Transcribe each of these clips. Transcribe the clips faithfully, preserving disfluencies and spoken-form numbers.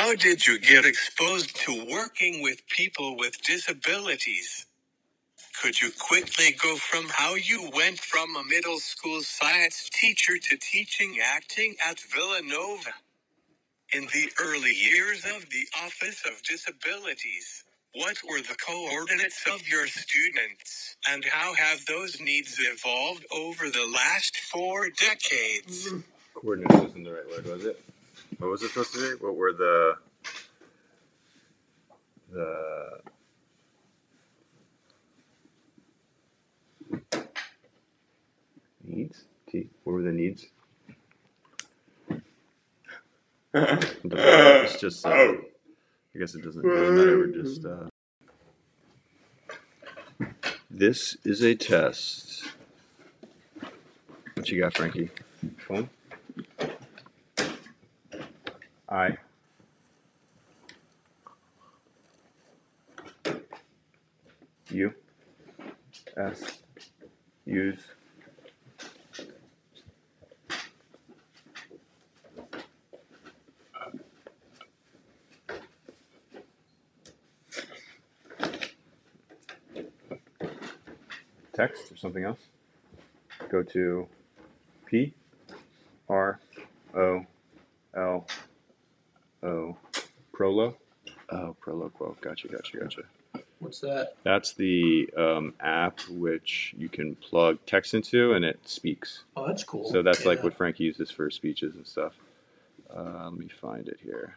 How did you get exposed to working with people with disabilities? Could you quickly go from how you went from a middle school science teacher to teaching acting at Villanova? In the early years of the Office of Disabilities, what were the coordinates of your students, and how have those needs evolved over the last four decades? Coordinates wasn't the right word, was it? What was it supposed to be? What were the the needs? T. What were the needs? It's just. Uh, I guess it doesn't really matter. We're just. Uh... This is a test. What you got, Frankie? Phone. I. U. S. Use. Text or something else. Go to P. R. O. L. Oh, Prolo. Oh, Prolo quote. Gotcha, gotcha, gotcha. What's that? That's the um, app which you can plug text into and it speaks. Oh, that's cool. So that's yeah. like what Frankie uses for speeches and stuff. Uh, let me find it here.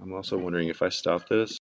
I'm also wondering if I stop this.